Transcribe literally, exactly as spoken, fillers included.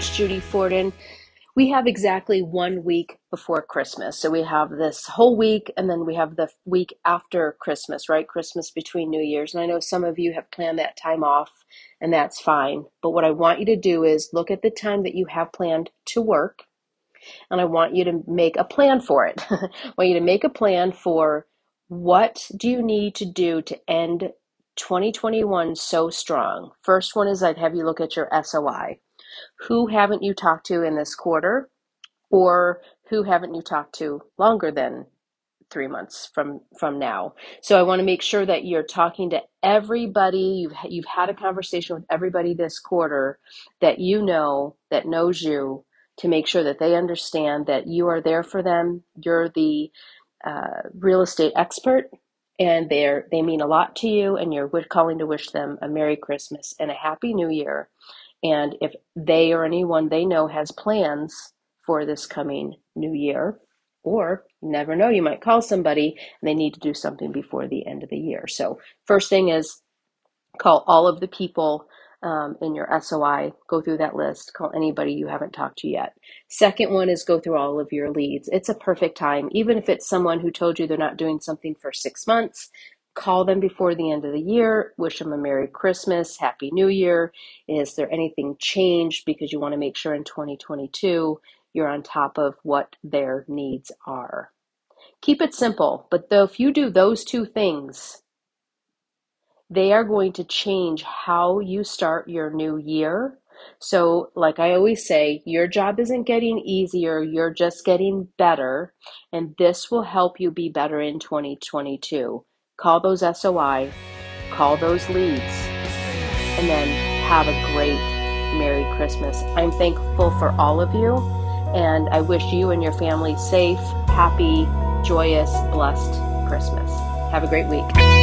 Coach Judy Forden. We have exactly one week before Christmas. So we have this whole week, and then we have the week after Christmas, right? Christmas between New Year's. And I know some of you have planned that time off, and that's fine. But what I want you to do is look at the time that you have planned to work, and I want you to make a plan for it. I want you to make a plan for what do you need to do to end twenty twenty-one so strong. First one is I'd have you look at your S O I. Who haven't you talked to in this quarter, or who haven't you talked to longer than three months from, from now? So I want to make sure that you're talking to everybody. You've, you've had a conversation with everybody this quarter that you know, that knows you, to make sure that they understand that you are there for them. You're the uh, real estate expert, and they're, they mean a lot to you, and you're calling to wish them a Merry Christmas and a Happy New Year. And if they or anyone they know has plans for this coming new year, or you never know, you might call somebody and they need to do something before the end of the year. So first thing is call all of the people um, in your S O I, go through that list, call anybody you haven't talked to yet. Second one is go through all of your leads. It's a perfect time. Even if it's someone who told you they're not doing something for six months, call them before the end of the year, wish them a Merry Christmas, Happy New Year. Is there anything changed? Because you want to make sure in twenty twenty-two, you're on top of what their needs are. Keep it simple, but though if you do those two things, they are going to change how you start your new year. So like I always say, your job isn't getting easier, you're just getting better, and this will help you be better in twenty twenty-two. Call those S O I, call those leads, and then have a great Merry Christmas. I'm thankful for all of you, and I wish you and your family safe, happy, joyous, blessed Christmas. Have a great week.